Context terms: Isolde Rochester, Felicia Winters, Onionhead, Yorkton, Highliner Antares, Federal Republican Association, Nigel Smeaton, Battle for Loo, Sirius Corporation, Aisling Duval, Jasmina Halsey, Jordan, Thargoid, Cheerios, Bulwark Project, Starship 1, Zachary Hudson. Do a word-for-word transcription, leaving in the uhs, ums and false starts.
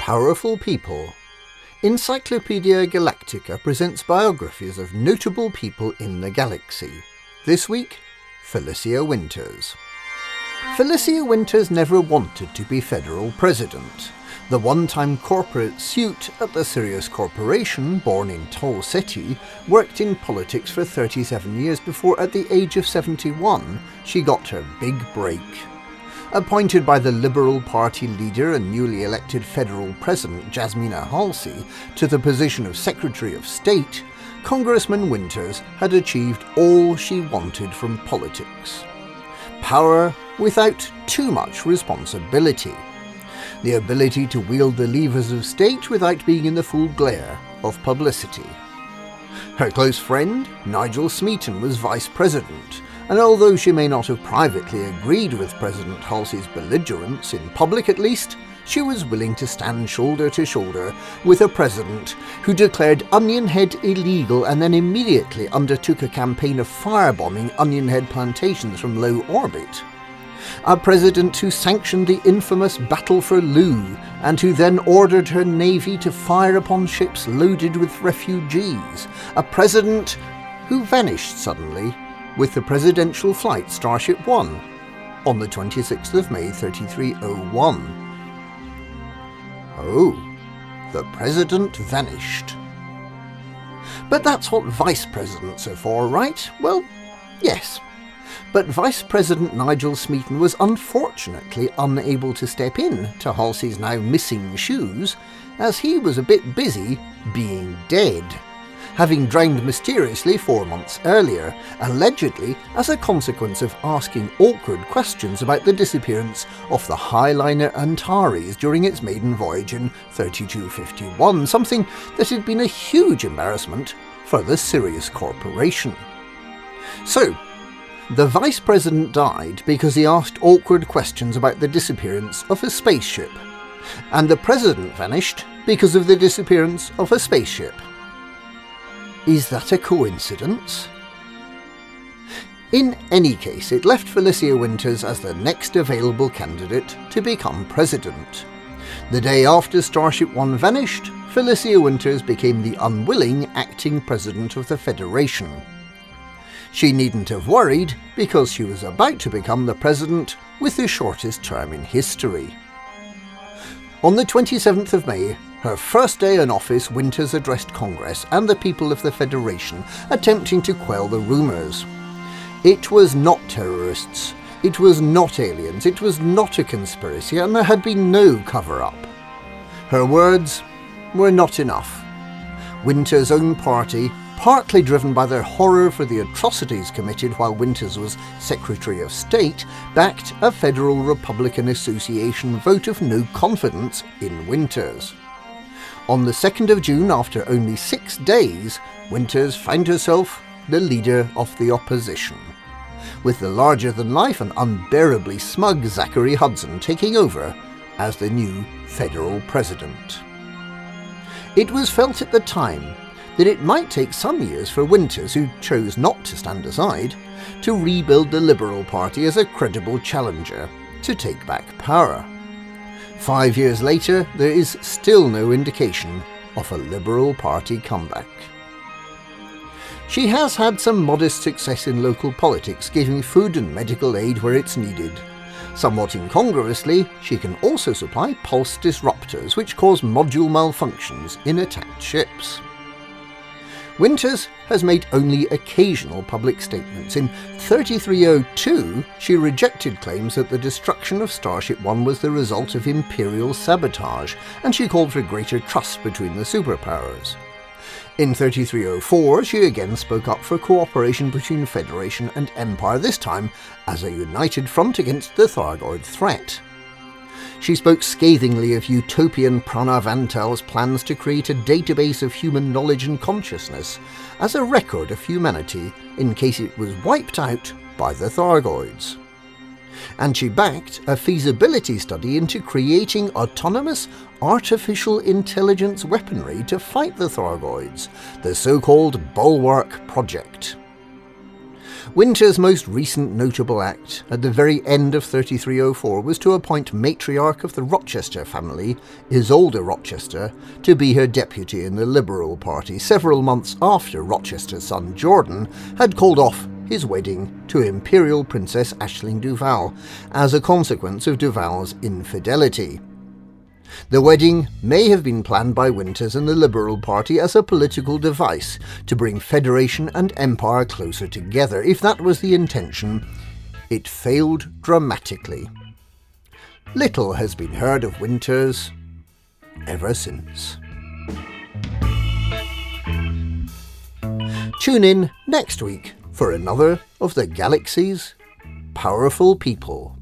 Powerful people. Encyclopedia Galactica presents biographies of notable people in the galaxy. This week, Felicia Winters. Felicia Winters never wanted to be federal president. The one-time corporate suit at the Sirius Corporation, born in Tall City, worked in politics for thirty-seven years before, at the age of seventy-one, she got her big break. Appointed by the Liberal Party leader and newly elected federal president Jasmina Halsey to the position of Secretary of State, Congressman Winters had achieved all she wanted from politics. Power without too much responsibility. The ability to wield the levers of state without being in the full glare of publicity. Her close friend, Nigel Smeaton, was vice president, and although she may not have privately agreed with President Halsey's belligerence, in public at least, she was willing to stand shoulder to shoulder with a president who declared Onionhead illegal and then immediately undertook a campaign of firebombing Onionhead plantations from low orbit. A president who sanctioned the infamous Battle for Loo and who then ordered her navy to fire upon ships loaded with refugees. A president who vanished suddenly with the presidential flight Starship one on the twenty-sixth of May thirty-three oh one. Oh, the president vanished. But that's what vice presidents are for, right? Well, yes. But Vice President Nigel Smeaton was unfortunately unable to step in to Halsey's now missing shoes, as he was a bit busy being dead, having drowned mysteriously four months earlier, allegedly as a consequence of asking awkward questions about the disappearance of the Highliner Antares during its maiden voyage in thirty-two fifty-one, something that had been a huge embarrassment for the Sirius Corporation. So, the Vice President died because he asked awkward questions about the disappearance of a spaceship, and the President vanished because of the disappearance of a spaceship. Is that a coincidence? In any case, it left Felicia Winters as the next available candidate to become President. The day after Starship one vanished, Felicia Winters became the unwilling acting President of the Federation. She needn't have worried, because she was about to become the president with the shortest term in history. On the twenty-seventh of May, her first day in office, Winters addressed Congress and the people of the Federation, attempting to quell the rumours. It was not terrorists, it was not aliens, it was not a conspiracy, and there had been no cover-up. Her words were not enough. Winters' own party, partly driven by their horror for the atrocities committed while Winters was Secretary of State, backed a Federal Republican Association vote of no confidence in Winters. On the second of June, after only six days, Winters found herself the leader of the opposition, with the larger-than-life and unbearably smug Zachary Hudson taking over as the new Federal President. It was felt at the time that it might take some years for Winters, who chose not to stand aside, to rebuild the Liberal Party as a credible challenger to take back power. Five years later, there is still no indication of a Liberal Party comeback. She has had some modest success in local politics, giving food and medical aid where it's needed. Somewhat incongruously, she can also supply pulse disruptors, which cause module malfunctions in attacked ships. Winters has made only occasional public statements. In thirty-three oh two, she rejected claims that the destruction of Starship one was the result of imperial sabotage, and she called for greater trust between the superpowers. In thirty-three oh four, she again spoke up for cooperation between Federation and Empire, this time as a united front against the Thargoid threat. She spoke scathingly of utopian Prana Vantel's plans to create a database of human knowledge and consciousness as a record of humanity in case it was wiped out by the Thargoids. And she backed a feasibility study into creating autonomous artificial intelligence weaponry to fight the Thargoids, the so-called Bulwark Project. Winters' most recent notable act at the very end of thirty-three oh four was to appoint matriarch of the Rochester family, Isolde Rochester, to be her deputy in the Liberal Party several months after Rochester's son Jordan had called off his wedding to Imperial Princess Aisling Duval as a consequence of Duval's infidelity. The wedding may have been planned by Winters and the Liberal Party as a political device to bring Federation and Empire closer together. If that was the intention, it failed dramatically. Little has been heard of Winters ever since. Tune in next week for another of the galaxy's powerful people.